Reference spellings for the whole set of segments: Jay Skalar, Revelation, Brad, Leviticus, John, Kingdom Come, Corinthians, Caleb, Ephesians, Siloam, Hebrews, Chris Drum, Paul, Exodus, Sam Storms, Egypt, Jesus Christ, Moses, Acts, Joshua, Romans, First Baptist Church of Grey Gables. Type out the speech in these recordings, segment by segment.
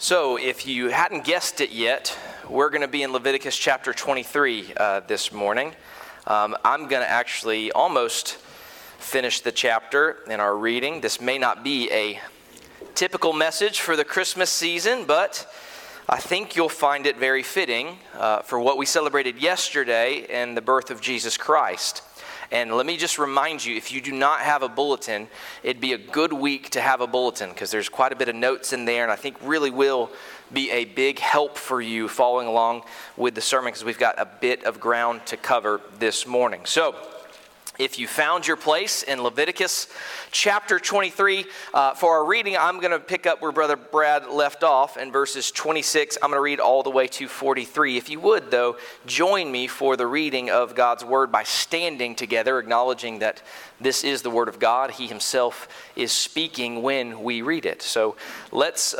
So if you hadn't guessed it yet, we're going to be in Leviticus chapter 23 this morning. I'm going to actually almost finish the chapter in our reading. This may not be a typical message for the Christmas season, but I think you'll find it very fitting for what we celebrated yesterday and the birth of Jesus Christ. And let me just remind you, if you do not have a bulletin, it'd be a good week to have a bulletin because there's quite a bit of notes in there and I think really will be a big help for you following along with the sermon because we've got a bit of ground to cover this morning. So, if you found your place in Leviticus chapter 23, for our reading, I'm going to pick up where Brother Brad left off in verses 26. I'm going to read all the way to 43. If you would, though, join me for the reading of God's Word by standing together, acknowledging that this is the Word of God. He Himself is speaking when we read it. So let's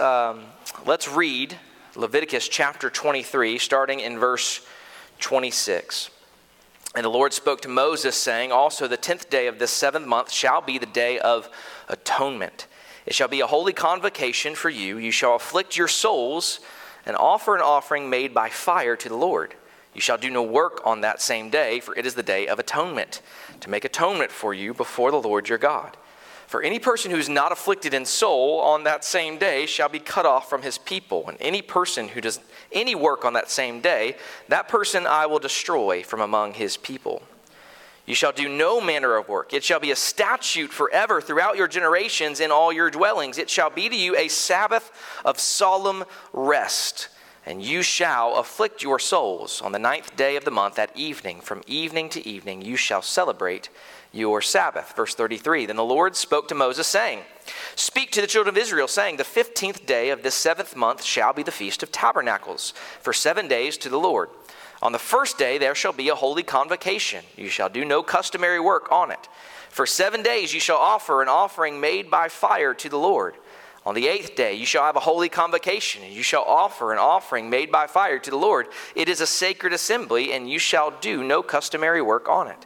read Leviticus chapter 23, starting in verse 26. And the Lord spoke to Moses, saying, "Also the 10th day of this 7th month shall be the day of atonement. It shall be a holy convocation for you. You shall afflict your souls and offer an offering made by fire to the Lord. You shall do no work on that same day, for it is the day of atonement, to make atonement for you before the Lord your God. For any person who is not afflicted in soul on that same day shall be cut off from his people. And any person who does any work on that same day, that person I will destroy from among his people. You shall do no manner of work. It shall be a statute forever throughout your generations in all your dwellings. It shall be to you a Sabbath of solemn rest. And you shall afflict your souls on the 9th day of the month at evening. From evening to evening you shall celebrate your Sabbath." Verse 33, "Then the Lord spoke to Moses, saying, 'Speak to the children of Israel, saying, the 15th day of this 7th month shall be the Feast of Tabernacles, for 7 days to the Lord. On the first day there shall be a holy convocation. You shall do no customary work on it. For 7 days you shall offer an offering made by fire to the Lord. On the 8th day you shall have a holy convocation, and you shall offer an offering made by fire to the Lord. It is a sacred assembly, and you shall do no customary work on it.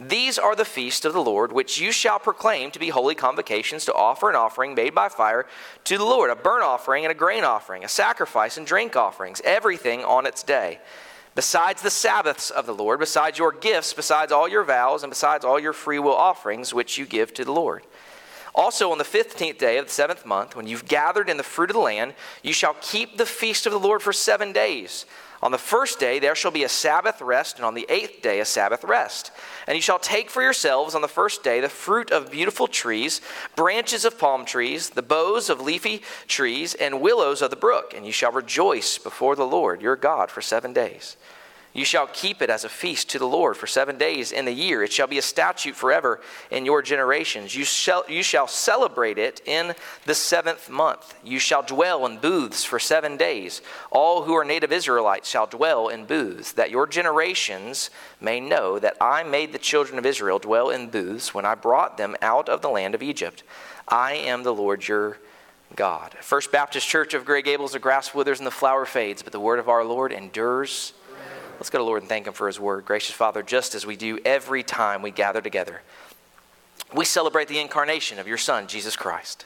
These are the feasts of the Lord, which you shall proclaim to be holy convocations, to offer an offering made by fire to the Lord, a burnt offering and a grain offering, a sacrifice and drink offerings, everything on its day. Besides the Sabbaths of the Lord, besides your gifts, besides all your vows, and besides all your free will offerings, which you give to the Lord. Also on the 15th day of the 7th month, when you've gathered in the fruit of the land, you shall keep the feast of the Lord for 7 days. On the first day there shall be a Sabbath rest, and on the 8th day a Sabbath rest. And you shall take for yourselves on the first day the fruit of beautiful trees, branches of palm trees, the boughs of leafy trees, and willows of the brook. And you shall rejoice before the Lord your God for 7 days. You shall keep it as a feast to the Lord for 7 days in the year. It shall be a statute forever in your generations. You shall celebrate it in the 7th month. You shall dwell in booths for 7 days. All who are native Israelites shall dwell in booths, that your generations may know that I made the children of Israel dwell in booths when I brought them out of the land of Egypt. I am the Lord your God." First Baptist Church of Grey Gables, the grass withers and the flower fades, but the word of our Lord endures. Let's go to the Lord and thank Him for His word. Gracious Father, just as we do every time we gather together, we celebrate the incarnation of Your Son, Jesus Christ.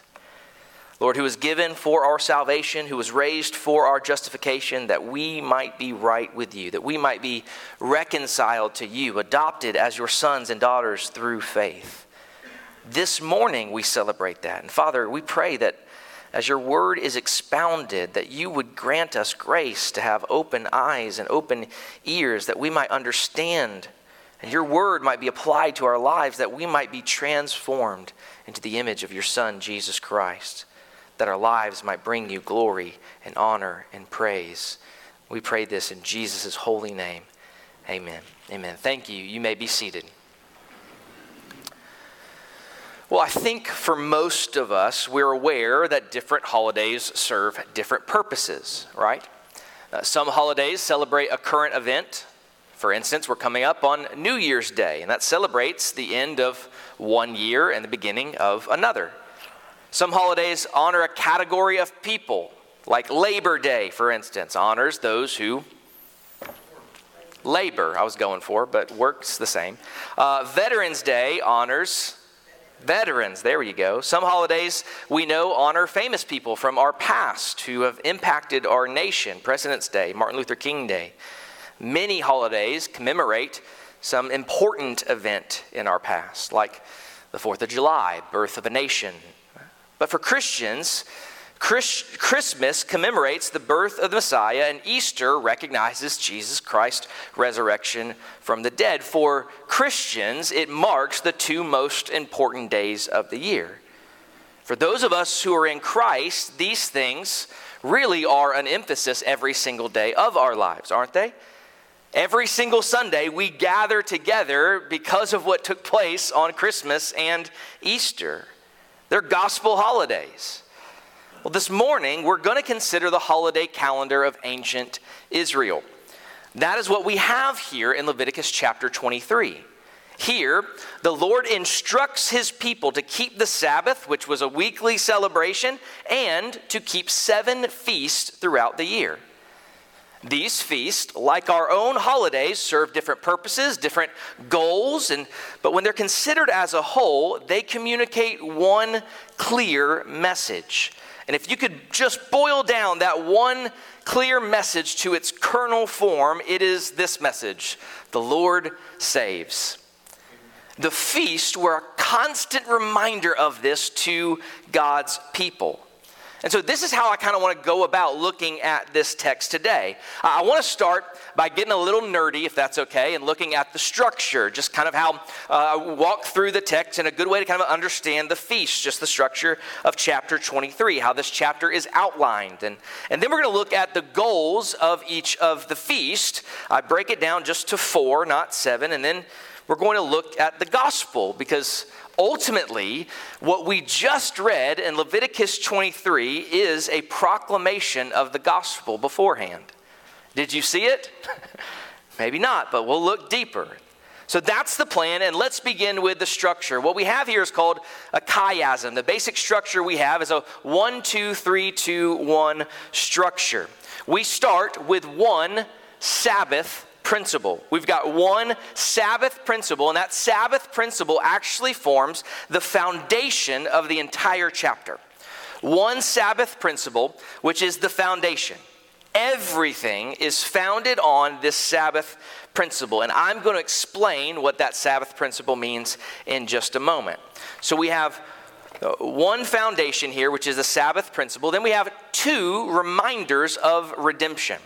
Lord, who was given for our salvation, who was raised for our justification, that we might be right with You, that we might be reconciled to You, adopted as Your sons and daughters through faith. This morning we celebrate that. And Father, we pray that as Your word is expounded, that You would grant us grace to have open eyes and open ears, that we might understand, and Your word might be applied to our lives, that we might be transformed into the image of Your Son, Jesus Christ, that our lives might bring You glory and honor and praise. We pray this in Jesus' holy name. Amen. Amen. Thank you. You may be seated. Well, I think for most of us, we're aware that different holidays serve different purposes, right? Some holidays celebrate a current event. For instance, we're coming up on New Year's Day, and that celebrates the end of one year and the beginning of another. Some holidays honor a category of people, like Labor Day, for instance, honors those who labor, I was going for, but works the same. Veterans Day honors Veterans, there you go. Some holidays we know honor famous people from our past who have impacted our nation. President's Day, Martin Luther King Day. Many holidays commemorate some important event in our past, like the 4th of July, birth of a nation. But for Christians, Christmas commemorates the birth of the Messiah, and Easter recognizes Jesus Christ's resurrection from the dead. For Christians, it marks the two most important days of the year. For those of us who are in Christ, these things really are an emphasis every single day of our lives, aren't they? Every single Sunday, we gather together because of what took place on Christmas and Easter. They're gospel holidays. Well, this morning, we're going to consider the holiday calendar of ancient Israel. That is what we have here in Leviticus chapter 23. Here, the Lord instructs his people to keep the Sabbath, which was a weekly celebration, and to keep 7 feasts throughout the year. These feasts, like our own holidays, serve different purposes, different goals, but when they're considered as a whole, they communicate one clear message. And if you could just boil down that one clear message to its kernel form, it is this message: the Lord saves. The feasts were a constant reminder of this to God's people. And so this is how I kind of want to go about looking at this text today. I want to start by getting a little nerdy, if that's okay, and looking at the structure, just kind of how I walk through the text, and a good way to kind of understand the feast, just the structure of chapter 23, how this chapter is outlined. And then we're going to look at the goals of each of the feast. I break it down just to 4, not 7, and then we're going to look at the gospel, because ultimately, what we just read in Leviticus 23 is a proclamation of the gospel beforehand. Did you see it? Maybe not, but we'll look deeper. So that's the plan, and let's begin with the structure. What we have here is called a chiasm. The basic structure we have is a 1-2-3-2-1 structure. We start with one Sabbath principle. We've got one Sabbath principle, and that Sabbath principle actually forms the foundation of the entire chapter. One Sabbath principle, which is the foundation. Everything is founded on this Sabbath principle, and I'm going to explain what that Sabbath principle means in just a moment. So we have one foundation here, which is the Sabbath principle. Then we have 2 reminders of redemption.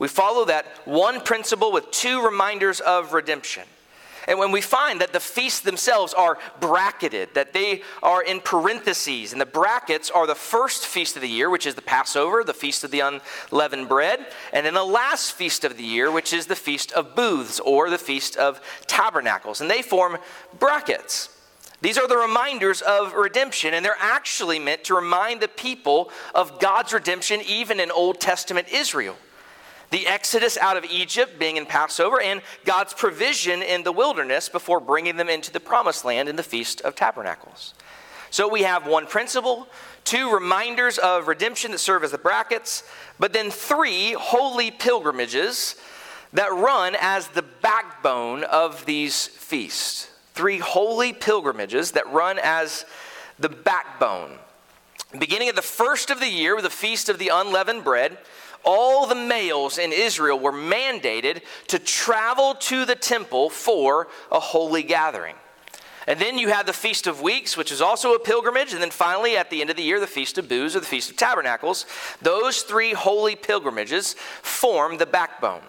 We follow that one principle with 2 reminders of redemption. And when we find that the feasts themselves are bracketed, that they are in parentheses, and the brackets are the first feast of the year, which is the Passover, the Feast of the Unleavened Bread, and then the last feast of the year, which is the Feast of Booths, or the Feast of Tabernacles, and they form brackets. These are the reminders of redemption, and they're actually meant to remind the people of God's redemption even in Old Testament Israel. The Exodus out of Egypt being in Passover, and God's provision in the wilderness before bringing them into the Promised Land in the Feast of Tabernacles. So we have one principle, 2 reminders of redemption that serve as the brackets, but then 3 holy pilgrimages that run as the backbone of these feasts. 3 holy pilgrimages that run as the backbone. Beginning at the first of the year with the Feast of the Unleavened Bread, all the males in Israel were mandated to travel to the temple for a holy gathering. And then you have the Feast of Weeks, which is also a pilgrimage. And then finally, at the end of the year, the Feast of Booths or the Feast of Tabernacles. Those 3 holy pilgrimages form the backbone.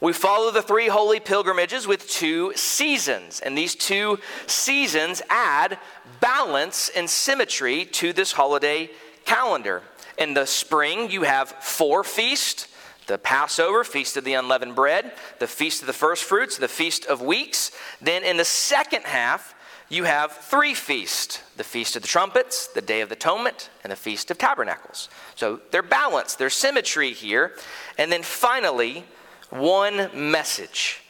We follow the 3 holy pilgrimages with 2 seasons. And these 2 seasons add balance and symmetry to this holiday calendar. In the spring, you have 4 feasts: the Passover, Feast of the Unleavened Bread, the Feast of the First Fruits, the Feast of Weeks. Then in the second half, you have 3 feasts: the Feast of the Trumpets, the Day of Atonement, and the Feast of Tabernacles. So they're balanced, there's symmetry here. And then finally, one message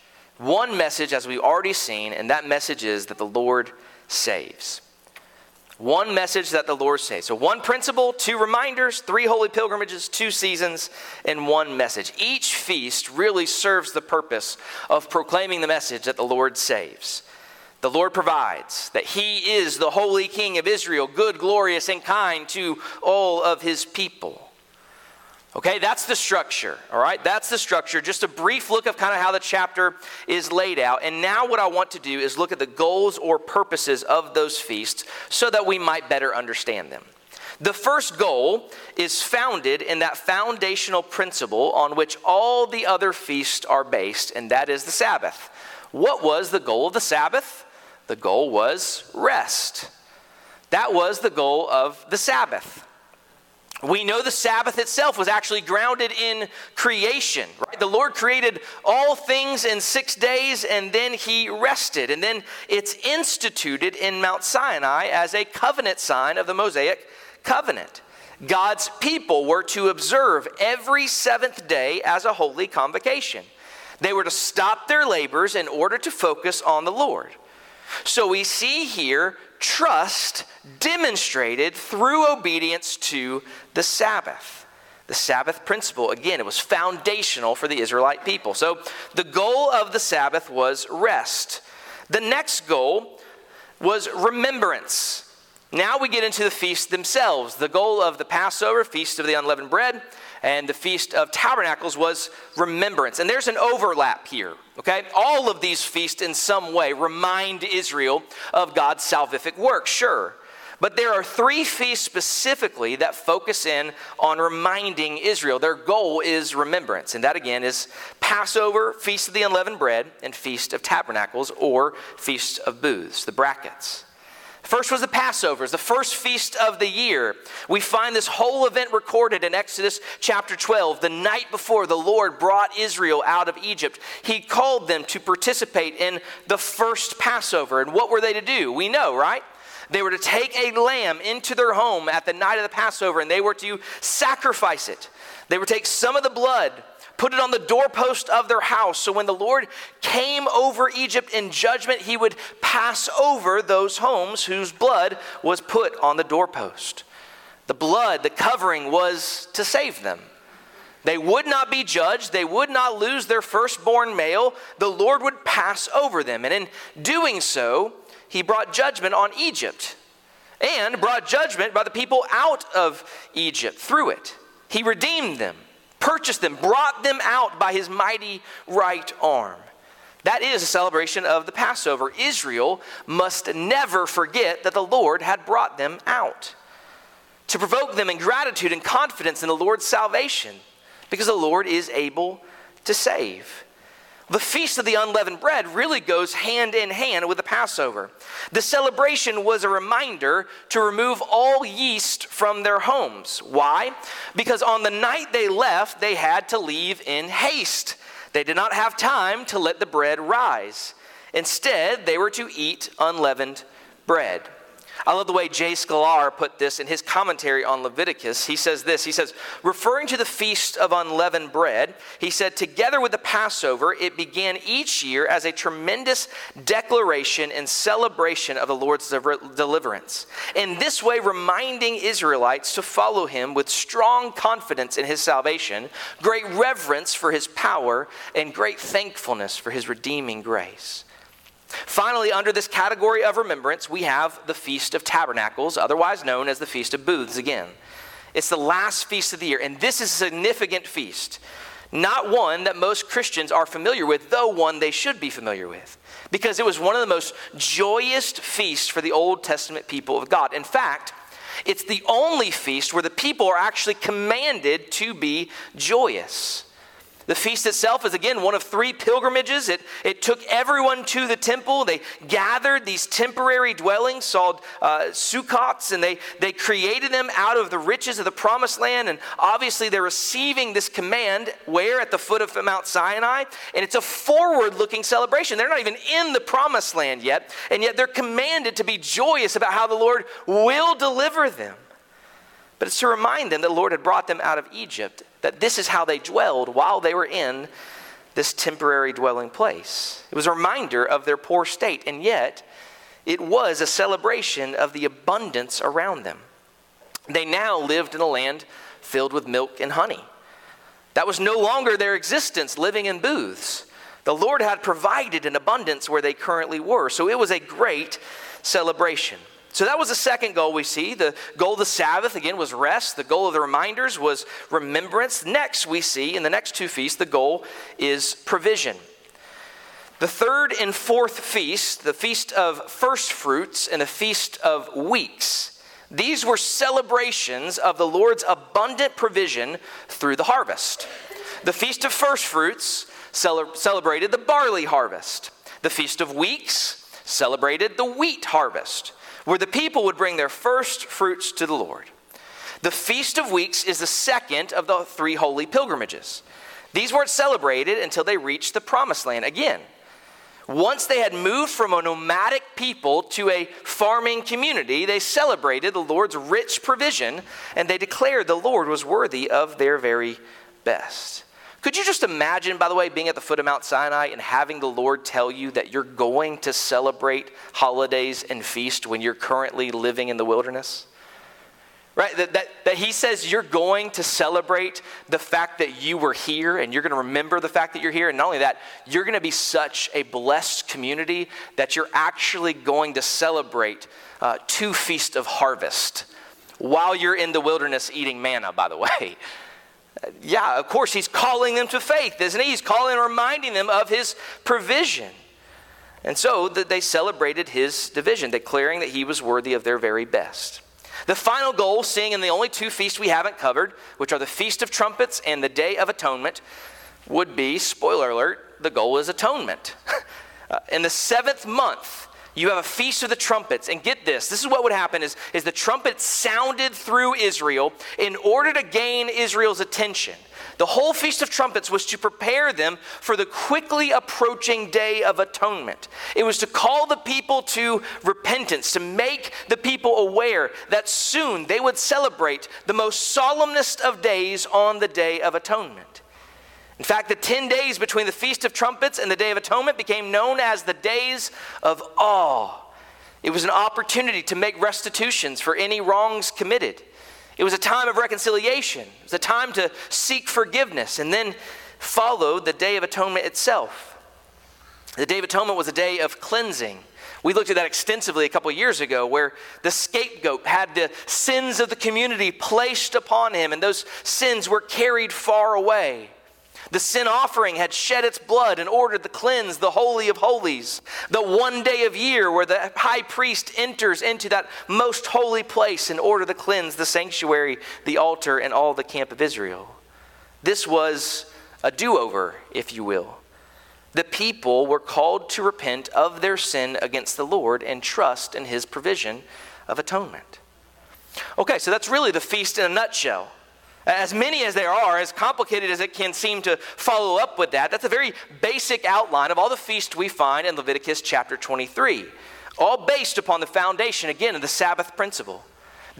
as we've already seen, and that message is that the Lord saves. One message that the Lord saves. So one principle, 2 reminders, 3 holy pilgrimages, 2 seasons, and 1 message. Each feast really serves the purpose of proclaiming the message that the Lord saves. The Lord provides, that he is the holy King of Israel, good, glorious, and kind to all of his people. Okay, that's the structure, all right? That's the structure. Just a brief look of kind of how the chapter is laid out. And now what I want to do is look at the goals or purposes of those feasts so that we might better understand them. The first goal is founded in that foundational principle on which all the other feasts are based, and that is the Sabbath. What was the goal of the Sabbath? The goal was rest. That was the goal of the Sabbath. We know the Sabbath itself was actually grounded in creation, right? The Lord created all things in 6 days, and then he rested. And then it's instituted in Mount Sinai as a covenant sign of the Mosaic covenant. God's people were to observe every seventh day as a holy convocation. They were to stop their labors in order to focus on the Lord. So we see here trust demonstrated through obedience to the Sabbath. The Sabbath principle, again, it was foundational for the Israelite people. So the goal of the Sabbath was rest. The next goal was remembrance. Now we get into the feasts themselves. The goal of the Passover, Feast of the Unleavened Bread, and the Feast of Tabernacles was remembrance. And there's an overlap here, okay? All of these feasts in some way remind Israel of God's salvific work, sure. But there are three feasts specifically that focus in on reminding Israel. Their goal is remembrance. And that, again, is Passover, Feast of the Unleavened Bread, and Feast of Tabernacles, or Feast of Booths, the brackets. First was the Passover, the first feast of the year. We find this whole event recorded in Exodus chapter 12. The night before the Lord brought Israel out of Egypt, he called them to participate in the first Passover. And what were they to do? We know, right? They were to take a lamb into their home at the night of the Passover, and they were to sacrifice it. They were to take some of the blood, put it on the doorpost of their house, so when the Lord came over Egypt in judgment, he would pass over those homes whose blood was put on the doorpost. The blood, the covering, was to save them. They would not be judged. They would not lose their firstborn male. The Lord would pass over them. And in doing so, he brought judgment on Egypt and brought judgment by the people out of Egypt through it. He redeemed them, purchased them, brought them out by his mighty right arm. That is a celebration of the Passover. Israel must never forget that the Lord had brought them out, to provoke them in gratitude and confidence in the Lord's salvation, because the Lord is able to save. The Feast of the Unleavened Bread really goes hand in hand with the Passover. The celebration was a reminder to remove all yeast from their homes. Why? Because on the night they left, they had to leave in haste. They did not have time to let the bread rise. Instead, they were to eat unleavened bread. I love the way Jay Skalar put this in his commentary on Leviticus. He says this, referring to the Feast of Unleavened Bread, he said, together with the Passover, it began each year as a tremendous declaration and celebration of the Lord's deliverance. In this way, reminding Israelites to follow him with strong confidence in his salvation, great reverence for his power, and great thankfulness for his redeeming grace. Finally, under this category of remembrance, we have the Feast of Tabernacles, otherwise known as the Feast of Booths again. It's the last feast of the year, and this is a significant feast, not one that most Christians are familiar with, though one they should be familiar with, because it was one of the most joyous feasts for the Old Testament people of God. In fact, it's the only feast where the people are actually commanded to be joyous. The feast itself is, again, one of three pilgrimages. It took everyone to the temple. They gathered these temporary dwellings called sukkots, and they created them out of the riches of the promised land. And obviously, they're receiving this command where? At the foot of Mount Sinai. And it's a forward-looking celebration. They're not even in the promised land yet, and yet they're commanded to be joyous about how the Lord will deliver them. But it's to remind them that the Lord had brought them out of Egypt, that this is how they dwelled while they were in this temporary dwelling place. It was a reminder of their poor state, and yet it was a celebration of the abundance around them. They now lived in a land filled with milk and honey. That was no longer their existence, living in booths. The Lord had provided in abundance where they currently were. So it was a great celebration. So that was the second goal we see. The goal of the Sabbath, again, was rest. The goal of the reminders was remembrance. Next, we see in the next two feasts, the goal is provision. The third and fourth feast, the Feast of First Fruits and the Feast of Weeks, these were celebrations of the Lord's abundant provision through the harvest. The Feast of First Fruits celebrated the barley harvest. The Feast of Weeks celebrated the wheat harvest, where the people would bring their first fruits to the Lord. The Feast of Weeks is the second of the three holy pilgrimages. These weren't celebrated until they reached the Promised Land again. Once they had moved from a nomadic people to a farming community, they celebrated the Lord's rich provision, and they declared the Lord was worthy of their very best. Could you just imagine, by the way, being at the foot of Mount Sinai and having the Lord tell you that you're going to celebrate holidays and feast when you're currently living in the wilderness? Right? That he says you're going to celebrate the fact that you were here, and you're going to remember the fact that you're here. And not only that, you're going to be such a blessed community that you're actually going to celebrate two feasts of harvest while you're in the wilderness eating manna, by the way. Yeah, of course, he's calling them to faith, isn't he? He's calling and reminding them of his provision. And so they celebrated his division, declaring that he was worthy of their very best. The final goal, seeing in the only two feasts we haven't covered, which are the Feast of Trumpets and the Day of Atonement, would be, spoiler alert, the goal is atonement. In the seventh month, you have a Feast of the Trumpets. And get this, this is what would happen is the trumpets sounded through Israel in order to gain Israel's attention. The whole Feast of Trumpets was to prepare them for the quickly approaching Day of Atonement. It was to call the people to repentance, to make the people aware that soon they would celebrate the most solemnest of days on the Day of Atonement. In fact, the 10 days between the Feast of Trumpets and the Day of Atonement became known as the Days of Awe. It was an opportunity to make restitutions for any wrongs committed. It was a time of reconciliation. It was a time to seek forgiveness. And then followed the Day of Atonement itself. The Day of Atonement was a day of cleansing. We looked at that extensively a couple years ago, where the scapegoat had the sins of the community placed upon him, and those sins were carried far away. The sin offering had shed its blood in order to cleanse the Holy of Holies, the one day of year where the high priest enters into that most holy place in order to cleanse the sanctuary, the altar, and all the camp of Israel. This was a do-over, if you will. The people were called to repent of their sin against the Lord and trust in his provision of atonement. Okay, so that's really the feast in a nutshell. As many as there are, as complicated as it can seem to follow up with that, that's a very basic outline of all the feasts we find in Leviticus chapter 23, all based upon the foundation, again, of the Sabbath principle.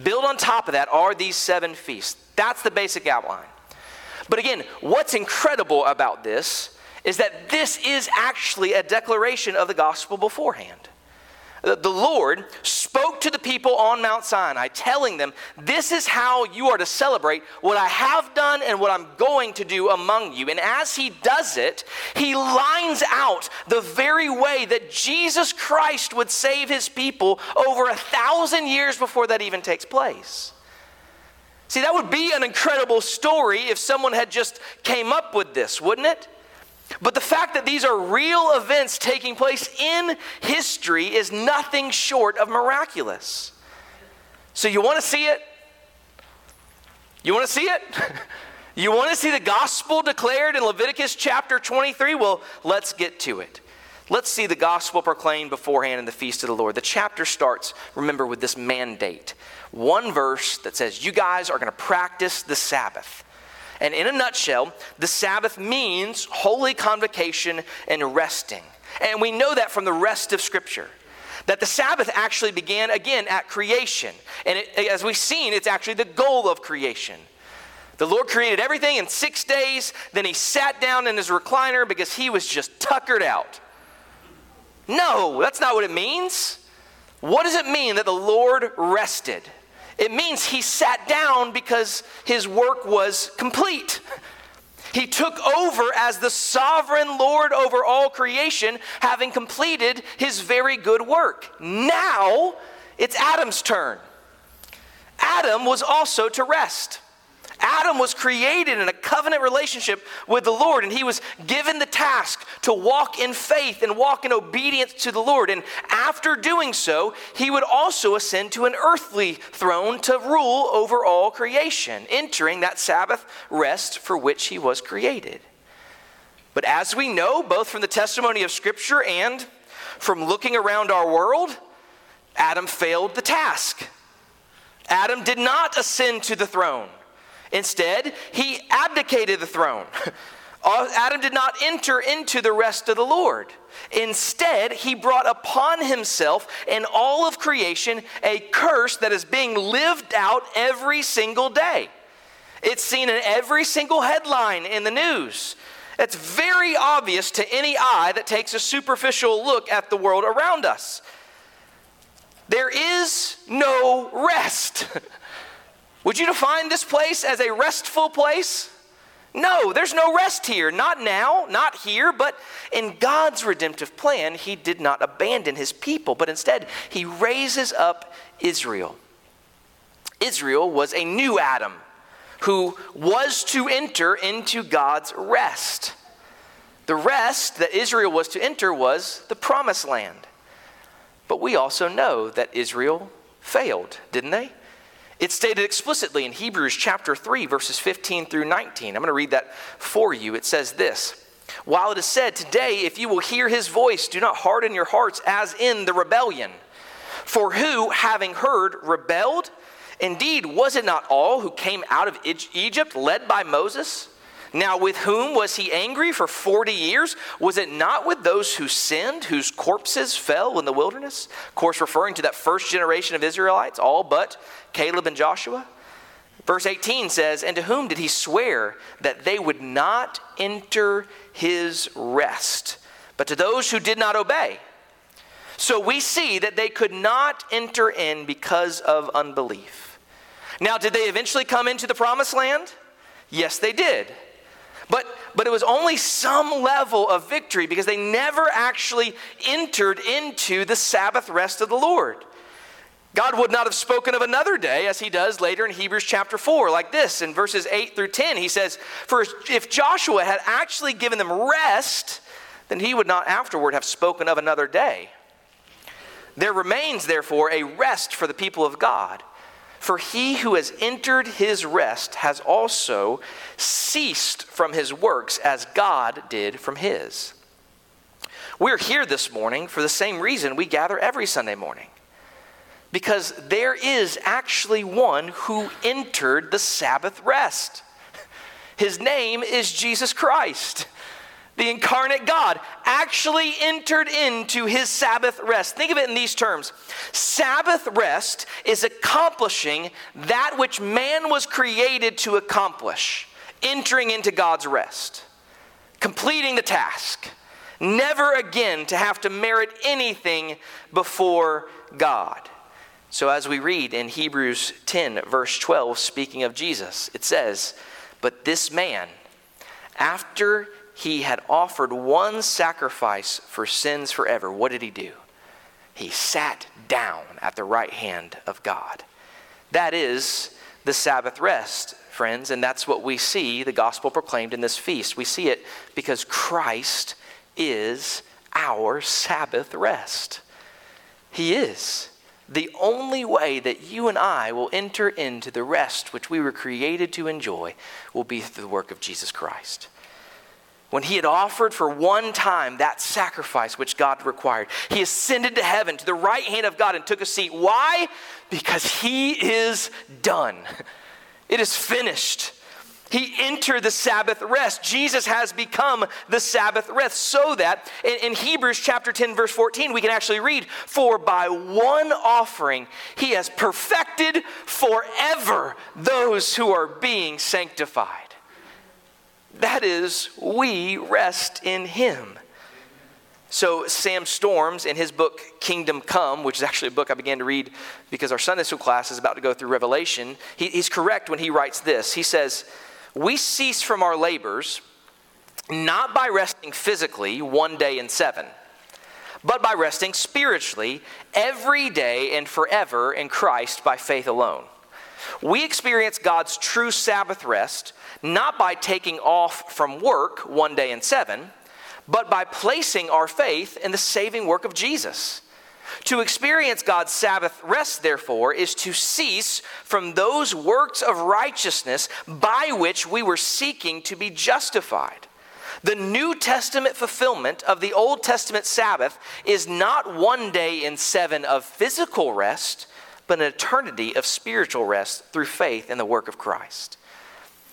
Built on top of that are these seven feasts. That's the basic outline. But again, what's incredible about this is that this is actually a declaration of the gospel beforehand. The Lord spoke to the people on Mount Sinai, telling them, this is how you are to celebrate what I have done and what I'm going to do among you. And as he does it, he lines out the very way that Jesus Christ would save his people over 1,000 years before that even takes place. See, that would be an incredible story if someone had just came up with this, wouldn't it? But the fact that these are real events taking place in history is nothing short of miraculous. So you want to see it? You want to see it? You want to see the gospel declared in Leviticus chapter 23? Well, let's get to it. Let's see the gospel proclaimed beforehand in the feast of the Lord. The chapter starts, remember, with this mandate. One verse that says, you guys are going to practice the Sabbath. And in a nutshell, the Sabbath means holy convocation and resting. And we know that from the rest of Scripture, that the Sabbath actually began, again, at creation. And as we've seen, it's actually the goal of creation. The Lord created everything in 6 days. Then he sat down in his recliner because he was just tuckered out. No, that's not what it means. What does it mean that the Lord rested? It means he sat down because his work was complete. He took over as the sovereign Lord over all creation, having completed his very good work. Now, it's Adam's turn. Adam was also to rest. Adam was created in a covenant relationship with the Lord, and he was given the task to walk in faith and walk in obedience to the Lord. And after doing so, he would also ascend to an earthly throne to rule over all creation, entering that Sabbath rest for which he was created. But as we know, both from the testimony of Scripture and from looking around our world, Adam failed the task. Adam did not ascend to the throne. Instead, he abdicated the throne. Adam did not enter into the rest of the Lord. Instead, he brought upon himself and all of creation a curse that is being lived out every single day. It's seen in every single headline in the news. It's very obvious to any eye that takes a superficial look at the world around us. There is no rest. Would you define this place as a restful place? No, there's no rest here. Not now, not here, but in God's redemptive plan, he did not abandon his people, but instead he raises up Israel. Israel was a new Adam who was to enter into God's rest. The rest that Israel was to enter was the promised land. But we also know that Israel failed, didn't they? It's stated explicitly in Hebrews chapter 3, verses 15 through 19. I'm going to read that for you. It says this: "While it is said, 'Today, if you will hear his voice, do not harden your hearts as in the rebellion.' For who, having heard, rebelled? Indeed, was it not all who came out of Egypt led by Moses? Now with whom was he angry for 40 years? Was it not with those who sinned, whose corpses fell in the wilderness?" Of course, referring to that first generation of Israelites, all but Caleb and Joshua. Verse 18 says, "And to whom did he swear that they would not enter his rest? But to those who did not obey." So we see that they could not enter in because of unbelief. Now, did they eventually come into the promised land? Yes, they did. But it was only some level of victory because they never actually entered into the Sabbath rest of the Lord. God would not have spoken of another day, as he does later in Hebrews chapter 4, like this, in verses 8 through 10. He says, "For if Joshua had actually given them rest, then he would not afterward have spoken of another day. There remains, therefore, a rest for the people of God. For he who has entered his rest has also ceased from his works as God did from his." We're here this morning for the same reason we gather every Sunday morning. Because there is actually one who entered the Sabbath rest. His name is Jesus Christ. The incarnate God actually entered into his Sabbath rest. Think of it in these terms. Sabbath rest is accomplishing that which man was created to accomplish. Entering into God's rest. Completing the task. Never again to have to merit anything before God. So as we read in Hebrews 10, verse 12, speaking of Jesus, it says, "But this man, after he had offered one sacrifice for sins forever," what did he do? He sat down at the right hand of God. That is the Sabbath rest, friends, and that's what we see the gospel proclaimed in this feast. We see it because Christ is our Sabbath rest. He is. The only way that you and I will enter into the rest which we were created to enjoy will be through the work of Jesus Christ. When he had offered for one time that sacrifice which God required, he ascended to heaven to the right hand of God and took a seat. Why? Because he is done. It is finished. He entered the Sabbath rest. Jesus has become the Sabbath rest, so that in Hebrews chapter 10, verse 14, we can actually read, "For by one offering he has perfected forever those who are being sanctified." That is, we rest in him. So Sam Storms, in his book Kingdom Come, which is actually a book I began to read because our Sunday school class is about to go through Revelation, he's correct when he writes this. He says, we cease from our labors, not by resting physically one day in seven, but by resting spiritually every day and forever in Christ by faith alone. We experience God's true Sabbath rest, not by taking off from work one day in seven, but by placing our faith in the saving work of Jesus. To experience God's Sabbath rest, therefore, is to cease from those works of righteousness by which we were seeking to be justified. The New Testament fulfillment of the Old Testament Sabbath is not one day in seven of physical rest, but an eternity of spiritual rest through faith in the work of Christ.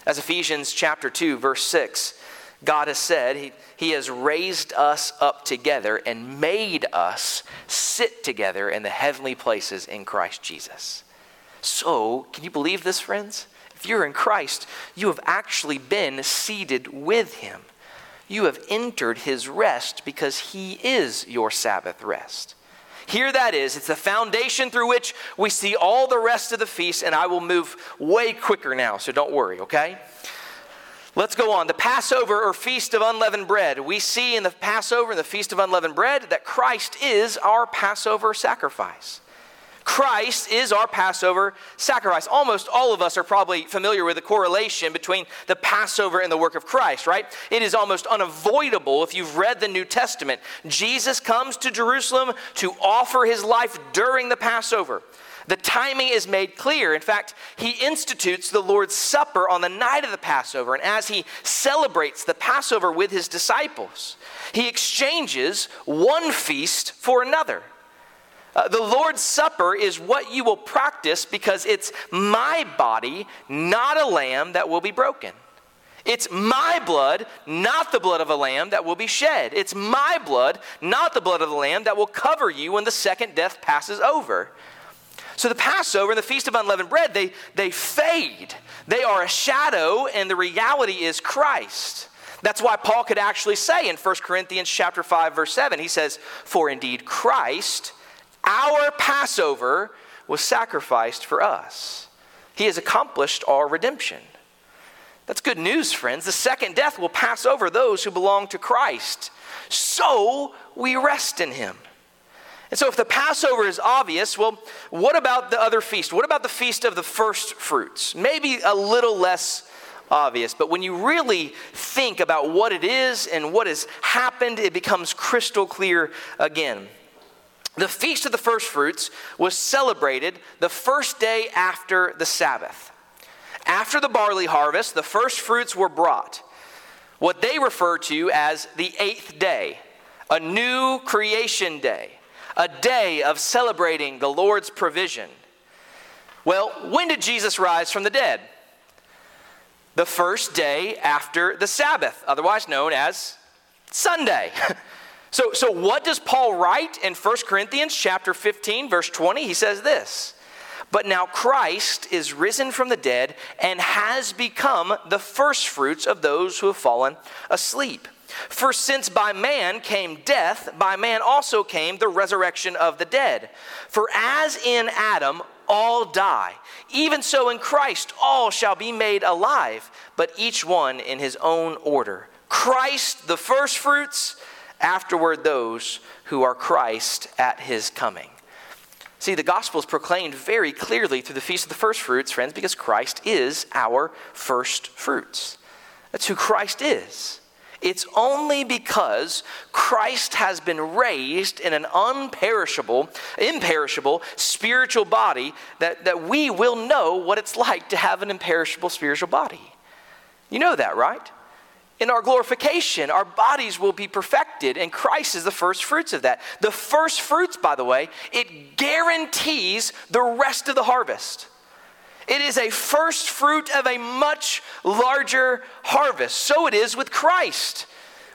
As Ephesians chapter 2, verse 6, God has said, He has raised us up together and made us sit together in the heavenly places in Christ Jesus. So, can you believe this, friends? If you're in Christ, you have actually been seated with Him. You have entered His rest because He is your Sabbath rest. Here that is, it's the foundation through which we see all the rest of the feast, and I will move way quicker now, so don't worry, okay? Let's go on. The Passover or Feast of Unleavened Bread. We see in the Passover and the Feast of Unleavened Bread that Christ is our Passover sacrifice. Christ is our Passover sacrifice. Almost all of us are probably familiar with the correlation between the Passover and the work of Christ, right? It is almost unavoidable if you've read the New Testament. Jesus comes to Jerusalem to offer His life during the Passover. The timing is made clear. In fact, He institutes the Lord's Supper on the night of the Passover. And as He celebrates the Passover with His disciples, He exchanges one feast for another. The Lord's Supper is what you will practice because it's my body, not a lamb, that will be broken. It's my blood, not the blood of a lamb, that will be shed. It's my blood, not the blood of the lamb, that will cover you when the second death passes over. So the Passover and the Feast of Unleavened Bread, they fade. They are a shadow, and the reality is Christ. That's why Paul could actually say in 1 Corinthians chapter 5, verse 7, he says, "For indeed Christ, our Passover, was sacrificed for us. He has accomplished our redemption." That's good news, friends. The second death will pass over those who belong to Christ. So we rest in Him. And so if the Passover is obvious, well, what about the other feast? What about the Feast of the First Fruits? Maybe a little less obvious, but when you really think about what it is and what has happened, it becomes crystal clear again. The Feast of the First Fruits was celebrated the first day after the Sabbath. After the barley harvest, the first fruits were brought, what they refer to as the eighth day, a new creation day, a day of celebrating the Lord's provision. Well, when did Jesus rise from the dead? The first day after the Sabbath, otherwise known as Sunday. So what does Paul write in 1 Corinthians chapter 15, verse 20? He says this, "But now Christ is risen from the dead and has become the firstfruits of those who have fallen asleep. For since by man came death, by man also came the resurrection of the dead. For as in Adam all die, even so in Christ all shall be made alive, but each one in his own order. Christ the firstfruits, afterward those who are Christ at His coming." See, the gospel is proclaimed very clearly through the Feast of the First Fruits, friends, because Christ is our first fruits. That's who Christ is. It's only because Christ has been raised in an imperishable spiritual body that we will know what it's like to have an imperishable spiritual body. You know that, right? In our glorification, our bodies will be perfected, and Christ is the first fruits of that. The first fruits, by the way, it guarantees the rest of the harvest. It is a first fruit of a much larger harvest. So it is with Christ.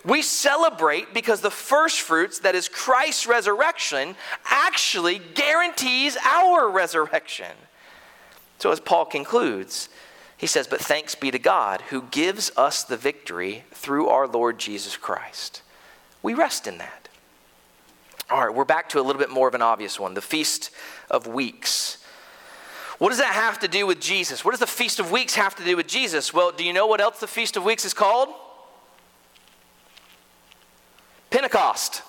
We celebrate because the first fruits, that is Christ's resurrection, actually guarantees our resurrection. So as Paul concludes, he says, "But thanks be to God who gives us the victory through our Lord Jesus Christ." We rest in that. All right, we're back to a little bit more of an obvious one, the Feast of Weeks. What does that have to do with Jesus? What does the Feast of Weeks have to do with Jesus? Well, do you know what else the Feast of Weeks is called? Pentecost.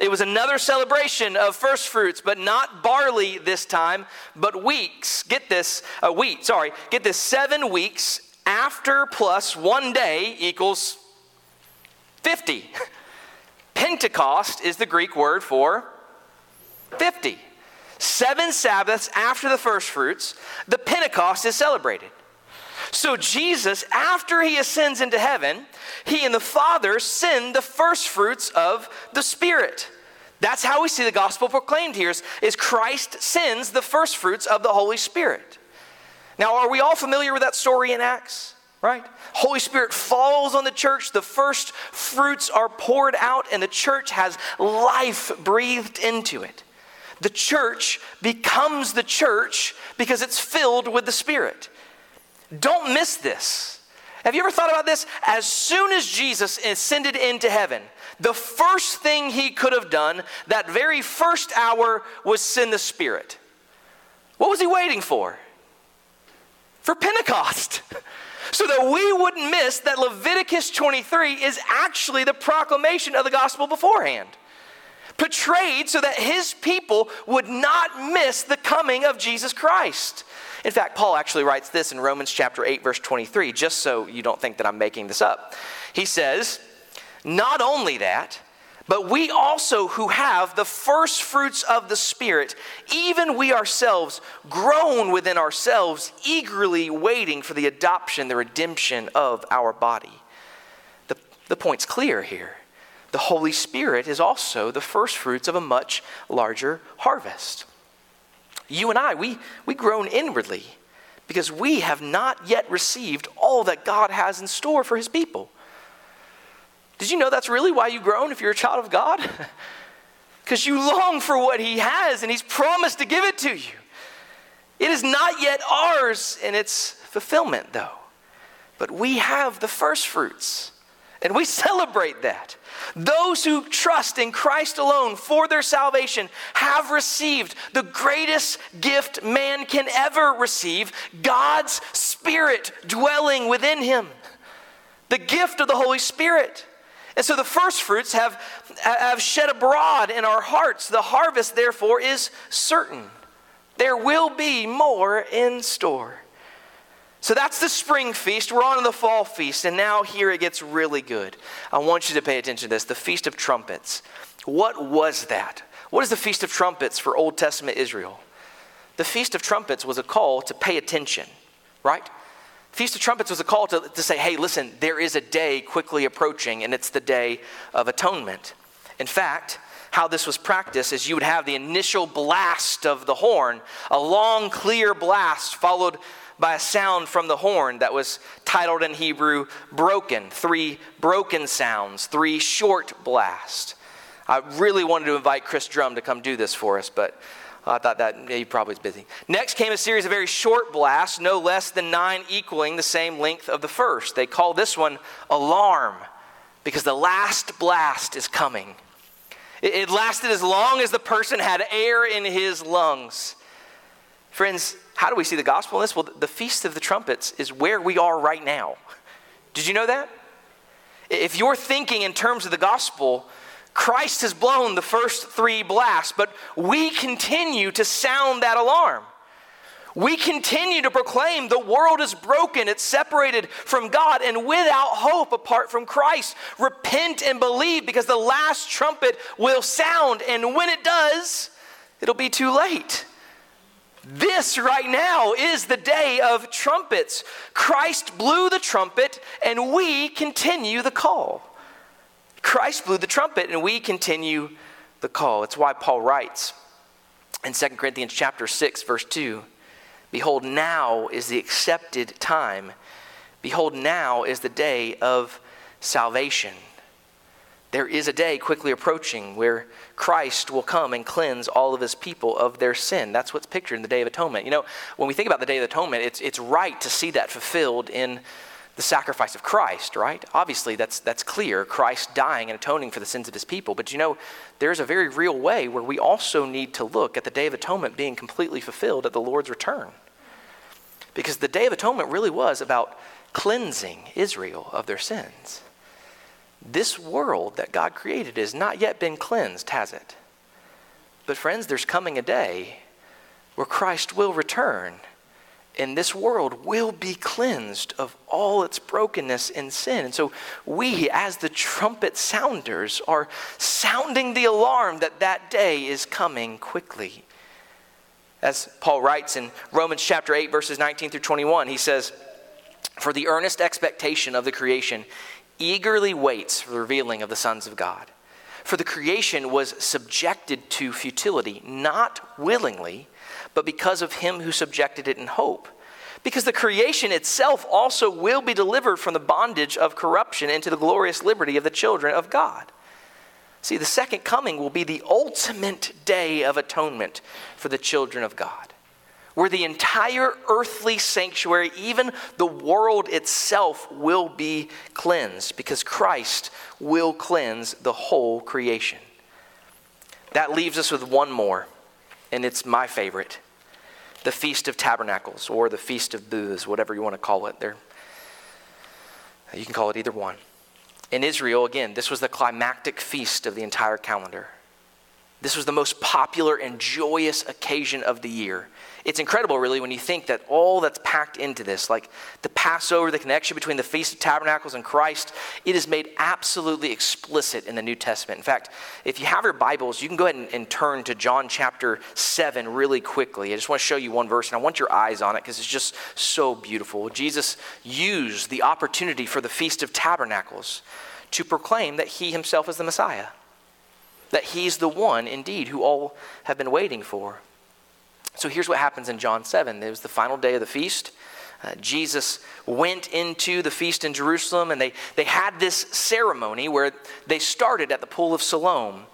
It was another celebration of first fruits, but not barley this time, but weeks. Get this, wheat, sorry. Get this, 7 weeks after plus 1 day equals 50. Pentecost is the Greek word for 50. 7 Sabbaths after the first fruits, the Pentecost is celebrated. So Jesus, after he ascends into heaven, he and the Father send the first fruits of the Spirit. That's how we see the gospel proclaimed here, is Christ sends the first fruits of the Holy Spirit. Now, are we all familiar with that story in Acts? Right? Holy Spirit falls on the church, the first fruits are poured out, and the church has life breathed into it. The church becomes the church because it's filled with the Spirit. Don't miss this. Have you ever thought about this? As soon as Jesus ascended into heaven, the first thing he could have done that very first hour was send the Spirit. What was he waiting for? For Pentecost. So that we wouldn't miss that Leviticus 23 is actually the proclamation of the gospel beforehand, portrayed so that his people would not miss the coming of Jesus Christ. In fact, Paul actually writes this in Romans chapter 8, verse 23, just so you don't think that I'm making this up. He says, not only that, but we also who have the first fruits of the Spirit, even we ourselves groan within ourselves, eagerly waiting for the adoption, the redemption of our body. The point's clear here. The Holy Spirit is also the first fruits of a much larger harvest. You and I, we groan inwardly because we have not yet received all that God has in store for his people. Did you know that's really why you groan if you're a child of God? Because you long for what he has and he's promised to give it to you. It is not yet ours in its fulfillment though, but we have the first fruits. And we celebrate that. Those who trust in Christ alone for their salvation have received the greatest gift man can ever receive, God's Spirit dwelling within him, the gift of the Holy Spirit. And so the first fruits have shed abroad in our hearts. The harvest, therefore, is certain. There will be more in store. So that's the spring feast. We're on to the fall feast. And now here it gets really good. I want you to pay attention to this, the Feast of Trumpets. What was that? What is the Feast of Trumpets for Old Testament Israel? The Feast of Trumpets was a call to pay attention, right? Feast of Trumpets was a call to say, hey, listen, there is a day quickly approaching, and it's the Day of Atonement. In fact, how this was practiced is you would have the initial blast of the horn, a long, clear blast followed by a sound from the horn that was titled in Hebrew, broken. 3 broken sounds, 3 short blasts. I really wanted to invite Chris Drum to come do this for us, but I thought that he probably was busy. Next came a series of very short blasts, no less than 9 equaling the same length of the first. They call this one alarm because the last blast is coming. It lasted as long as the person had air in his lungs. Friends, how do we see the gospel in this? Well, the Feast of the Trumpets is where we are right now. Did you know that? If you're thinking in terms of the gospel, Christ has blown the first 3 blasts, but we continue to sound that alarm. We continue to proclaim the world is broken, it's separated from God and without hope apart from Christ. Repent and believe because the last trumpet will sound, and when it does, it'll be too late. This right now is the Day of Trumpets. Christ blew the trumpet and we continue the call. Christ blew the trumpet and we continue the call. It's why Paul writes in 2 Corinthians chapter 6, verse 2, behold, now is the accepted time. Behold, now is the day of salvation. There is a day quickly approaching where Christ will come and cleanse all of his people of their sin. That's what's pictured in the Day of Atonement. You know, when we think about the Day of Atonement, it's right to see that fulfilled in the sacrifice of Christ, right? Obviously, that's clear. Christ dying and atoning for the sins of his people. But you know, there's a very real way where we also need to look at the Day of Atonement being completely fulfilled at the Lord's return. Because the Day of Atonement really was about cleansing Israel of their sins. This world that God created has not yet been cleansed, has it? But friends, there's coming a day where Christ will return, and this world will be cleansed of all its brokenness and sin. And so we, as the trumpet sounders, are sounding the alarm that that day is coming quickly. As Paul writes in Romans chapter 8, verses 19 through 21, he says, "For the earnest expectation of the creation eagerly waits for the revealing of the sons of God. For the creation was subjected to futility, not willingly, but because of him who subjected it in hope. Because the creation itself also will be delivered from the bondage of corruption into the glorious liberty of the children of God." See, the second coming will be the ultimate day of atonement for the children of God, where the entire earthly sanctuary, even the world itself, will be cleansed, because Christ will cleanse the whole creation. That leaves us with one more, and it's my favorite, the Feast of Tabernacles, or the Feast of Booths, whatever you want to call it. There, you can call it either one. In Israel, again, this was the climactic feast of the entire calendar. This was the most popular and joyous occasion of the year. It's incredible, really, when you think that all that's packed into this, like the Passover, the connection between the Feast of Tabernacles and Christ, it is made absolutely explicit in the New Testament. In fact, if you have your Bibles, you can go ahead and turn to John chapter 7 really quickly. I just want to show you one verse, and I want your eyes on it because it's just so beautiful. Jesus used the opportunity for the Feast of Tabernacles to proclaim that he himself is the Messiah, that he's the one, indeed, who all have been waiting for. So here's what happens in John 7. It was the final day of the feast. Jesus went into the feast in Jerusalem, and they had this ceremony where they started at the pool of Siloam.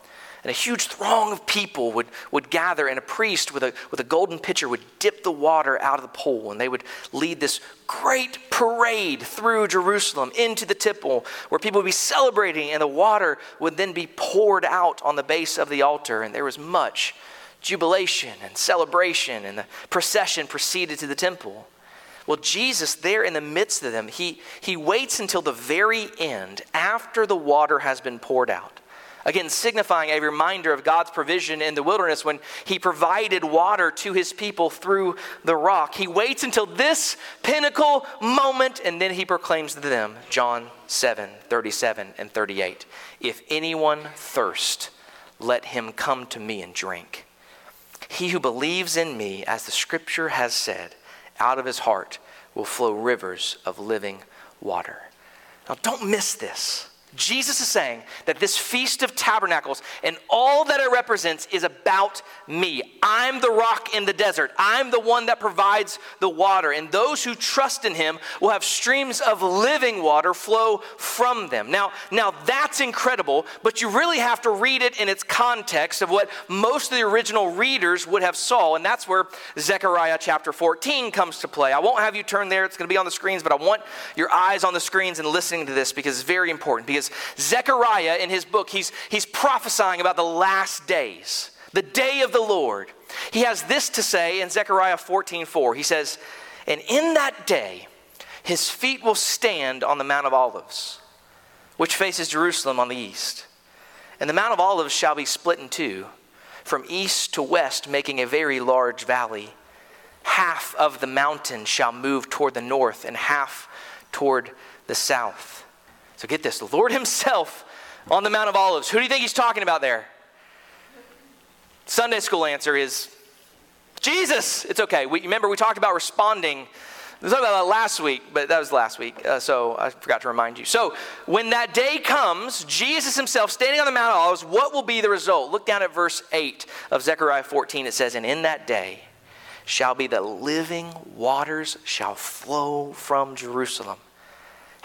And a huge throng of people would gather, and a priest with a golden pitcher would dip the water out of the pool, and they would lead this great parade through Jerusalem into the temple, where people would be celebrating, and the water would then be poured out on the base of the altar. And there was much jubilation and celebration, and the procession proceeded to the temple. Well, Jesus, there in the midst of them, he waits until the very end, after the water has been poured out. Again, signifying a reminder of God's provision in the wilderness when he provided water to his people through the rock. He waits until this pinnacle moment, and then he proclaims to them, John 7, 37 and 38, "If anyone thirst, let him come to me and drink. He who believes in me, as the scripture has said, out of his heart will flow rivers of living water." Now, don't miss this. Jesus is saying that this Feast of Tabernacles and all that it represents is about me. I'm the rock in the desert. I'm the one that provides the water. And those who trust in him will have streams of living water flow from them. Now that's incredible, but you really have to read it in its context of what most of the original readers would have saw. And that's where Zechariah chapter 14 comes to play. I won't have you turn there. It's going to be on the screens, but I want your eyes on the screens and listening to this because it's very important. Because Zechariah, in his book, he's prophesying about the last days, the day of the Lord. He has this to say in Zechariah 14:4. He says, "And in that day, his feet will stand on the Mount of Olives, which faces Jerusalem on the east. And the Mount of Olives shall be split in two, from east to west, making a very large valley. Half of the mountain shall move toward the north and half toward the south." So get this, the Lord himself on the Mount of Olives. Who do you think he's talking about there? Sunday school answer is Jesus. It's okay. Remember, we talked about responding. We talked about that last week, but that was last week. So I forgot to remind you. So when that day comes, Jesus himself standing on the Mount of Olives, what will be the result? Look down at verse 8 of Zechariah 14. It says, "And in that day shall be the living waters shall flow from Jerusalem.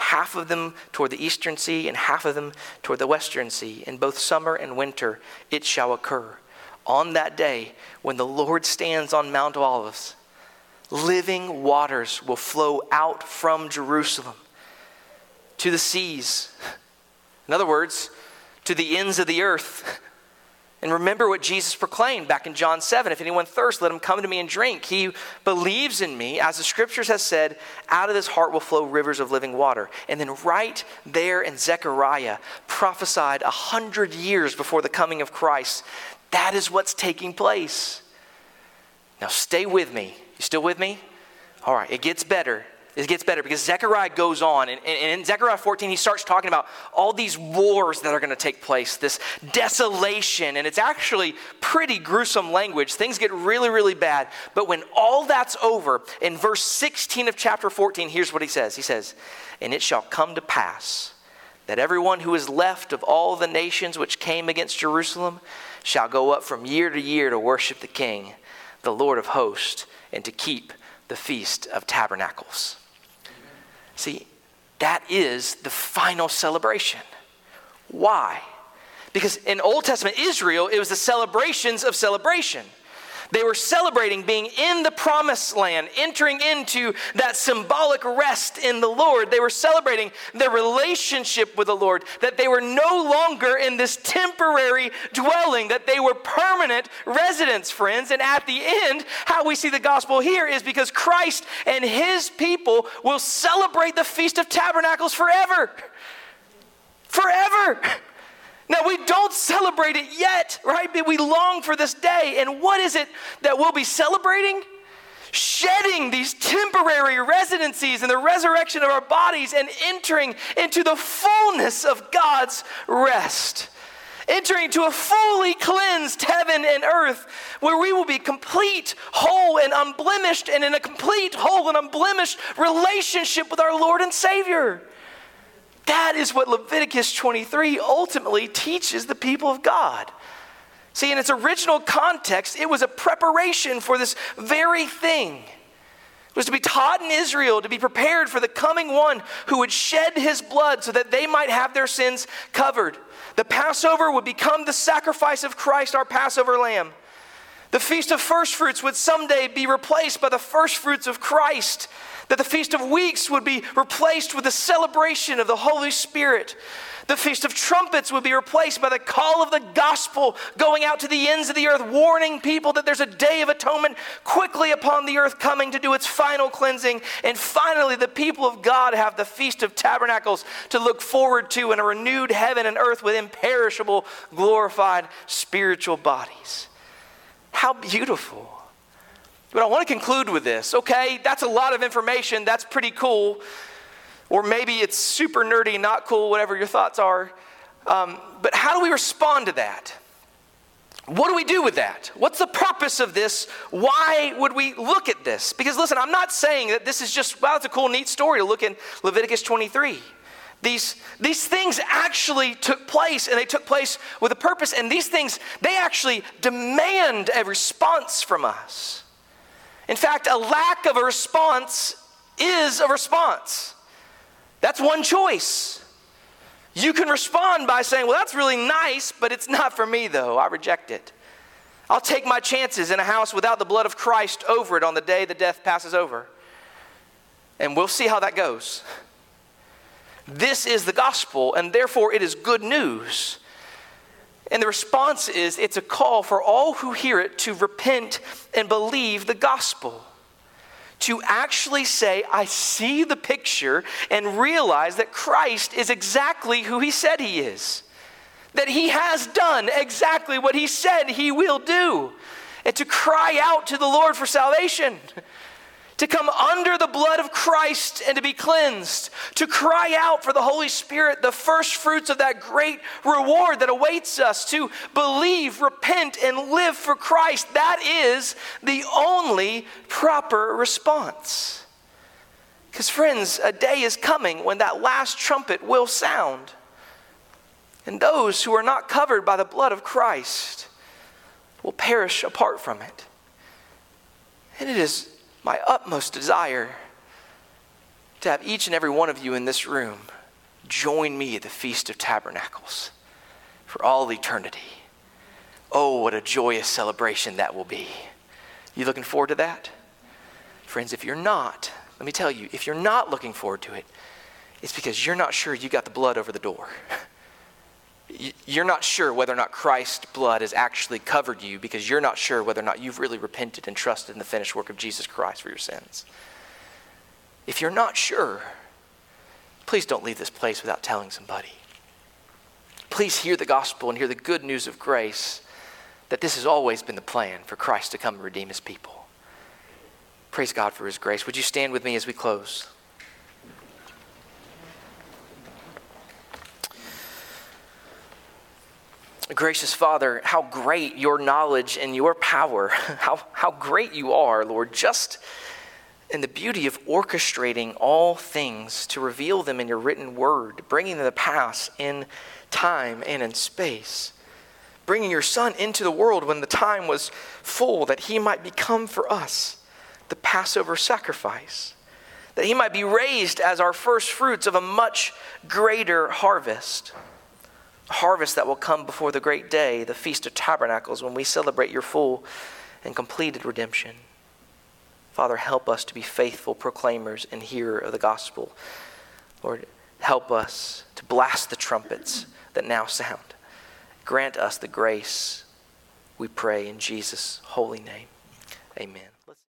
Half of them toward the eastern sea and half of them toward the western sea. In both summer and winter it shall occur. On that day when the Lord stands on Mount Olives, living waters will flow out from Jerusalem to the seas. In other words, to the ends of the earth. And remember what Jesus proclaimed back in John 7. If anyone thirsts, let him come to me and drink. He believes in me, as the scriptures has said, out of his heart will flow rivers of living water. And then right there in Zechariah, prophesied 100 years before the coming of Christ, that is what's taking place. Now stay with me. You still with me? All right, it gets better. It gets better because Zechariah goes on. And in Zechariah 14, he starts talking about all these wars that are going to take place, this desolation. And it's actually pretty gruesome language. Things get really, really bad. But when all that's over, in verse 16 of chapter 14, here's what he says. He says, and it shall come to pass that everyone who is left of all the nations which came against Jerusalem shall go up from year to year to worship the King, the Lord of hosts, and to keep the Feast of Tabernacles. See, that is the final celebration. Why? Because in Old Testament Israel, it was the celebrations of celebration. They were celebrating being in the promised land, entering into that symbolic rest in the Lord. They were celebrating their relationship with the Lord, that they were no longer in this temporary dwelling, that they were permanent residents, friends. And at the end, how we see the gospel here is because Christ and his people will celebrate the Feast of Tabernacles forever. Forever. Now, we don't celebrate it yet, right? But we long for this day. And what is it that we'll be celebrating? Shedding these temporary residencies and the resurrection of our bodies and entering into the fullness of God's rest. Entering to a fully cleansed heaven and earth where we will be complete, whole, and unblemished and in a complete, whole, and unblemished relationship with our Lord and Savior. That is what Leviticus 23 ultimately teaches the people of God. See, in its original context, it was a preparation for this very thing. It was to be taught in Israel, to be prepared for the coming one who would shed his blood so that they might have their sins covered. The Passover would become the sacrifice of Christ, our Passover lamb. The Feast of First Fruits would someday be replaced by the first fruits of Christ. That the Feast of Weeks would be replaced with the celebration of the Holy Spirit. The Feast of Trumpets would be replaced by the call of the gospel going out to the ends of the earth, warning people that there's a day of atonement quickly upon the earth coming to do its final cleansing. And finally, the people of God have the Feast of Tabernacles to look forward to in a renewed heaven and earth with imperishable, glorified spiritual bodies. How beautiful. But I want to conclude with this. Okay, that's a lot of information. That's pretty cool. Or maybe it's super nerdy, not cool, whatever your thoughts are. But how do we respond to that? What do we do with that? What's the purpose of this? Why would we look at this? Because listen, I'm not saying that this is just, wow, it's a cool, neat story to look in Leviticus 23. These things actually took place, and they took place with a purpose. And these things, they actually demand a response from us. In fact, a lack of a response is a response. That's one choice. You can respond by saying, well, that's really nice, but it's not for me, though. I reject it. I'll take my chances in a house without the blood of Christ over it on the day the death passes over. And we'll see how that goes. This is the gospel, and therefore it is good news. And the response is, it's a call for all who hear it to repent and believe the gospel. To actually say, I see the picture and realize that Christ is exactly who he said he is. That he has done exactly what he said he will do. And to cry out to the Lord for salvation. To come under the blood of Christ and to be cleansed. To cry out for the Holy Spirit, the first fruits of that great reward that awaits us. To believe, repent, and live for Christ. That is the only proper response. Because friends, a day is coming when that last trumpet will sound. And those who are not covered by the blood of Christ will perish apart from it. And it is my utmost desire to have each and every one of you in this room join me at the Feast of Tabernacles for all eternity. Oh, what a joyous celebration that will be. You looking forward to that? Friends, if you're not, let me tell you, if you're not looking forward to it, It's because you're not sure you got the blood over the door. You're not sure whether or not Christ's blood has actually covered you, because you're not sure whether or not you've really repented and trusted in the finished work of Jesus Christ for your sins. If you're not sure, please don't leave this place without telling somebody. Please hear the gospel and hear the good news of grace, that this has always been the plan for Christ to come and redeem his people. Praise God for his grace. Would you stand with me as we close? Gracious Father, how great your knowledge and your power, how great you are, Lord, just in the beauty of orchestrating all things to reveal them in your written word, bringing them to pass in time and in space, bringing your Son into the world when the time was full, that he might become for us the Passover sacrifice, that he might be raised as our first fruits of a much greater harvest. Harvest that will come before the great day, the Feast of Tabernacles, when we celebrate your full and completed redemption. Father, help us to be faithful proclaimers and hearers of the gospel. Lord, help us to blast the trumpets that now sound. Grant us the grace, we pray in Jesus' holy name. Amen.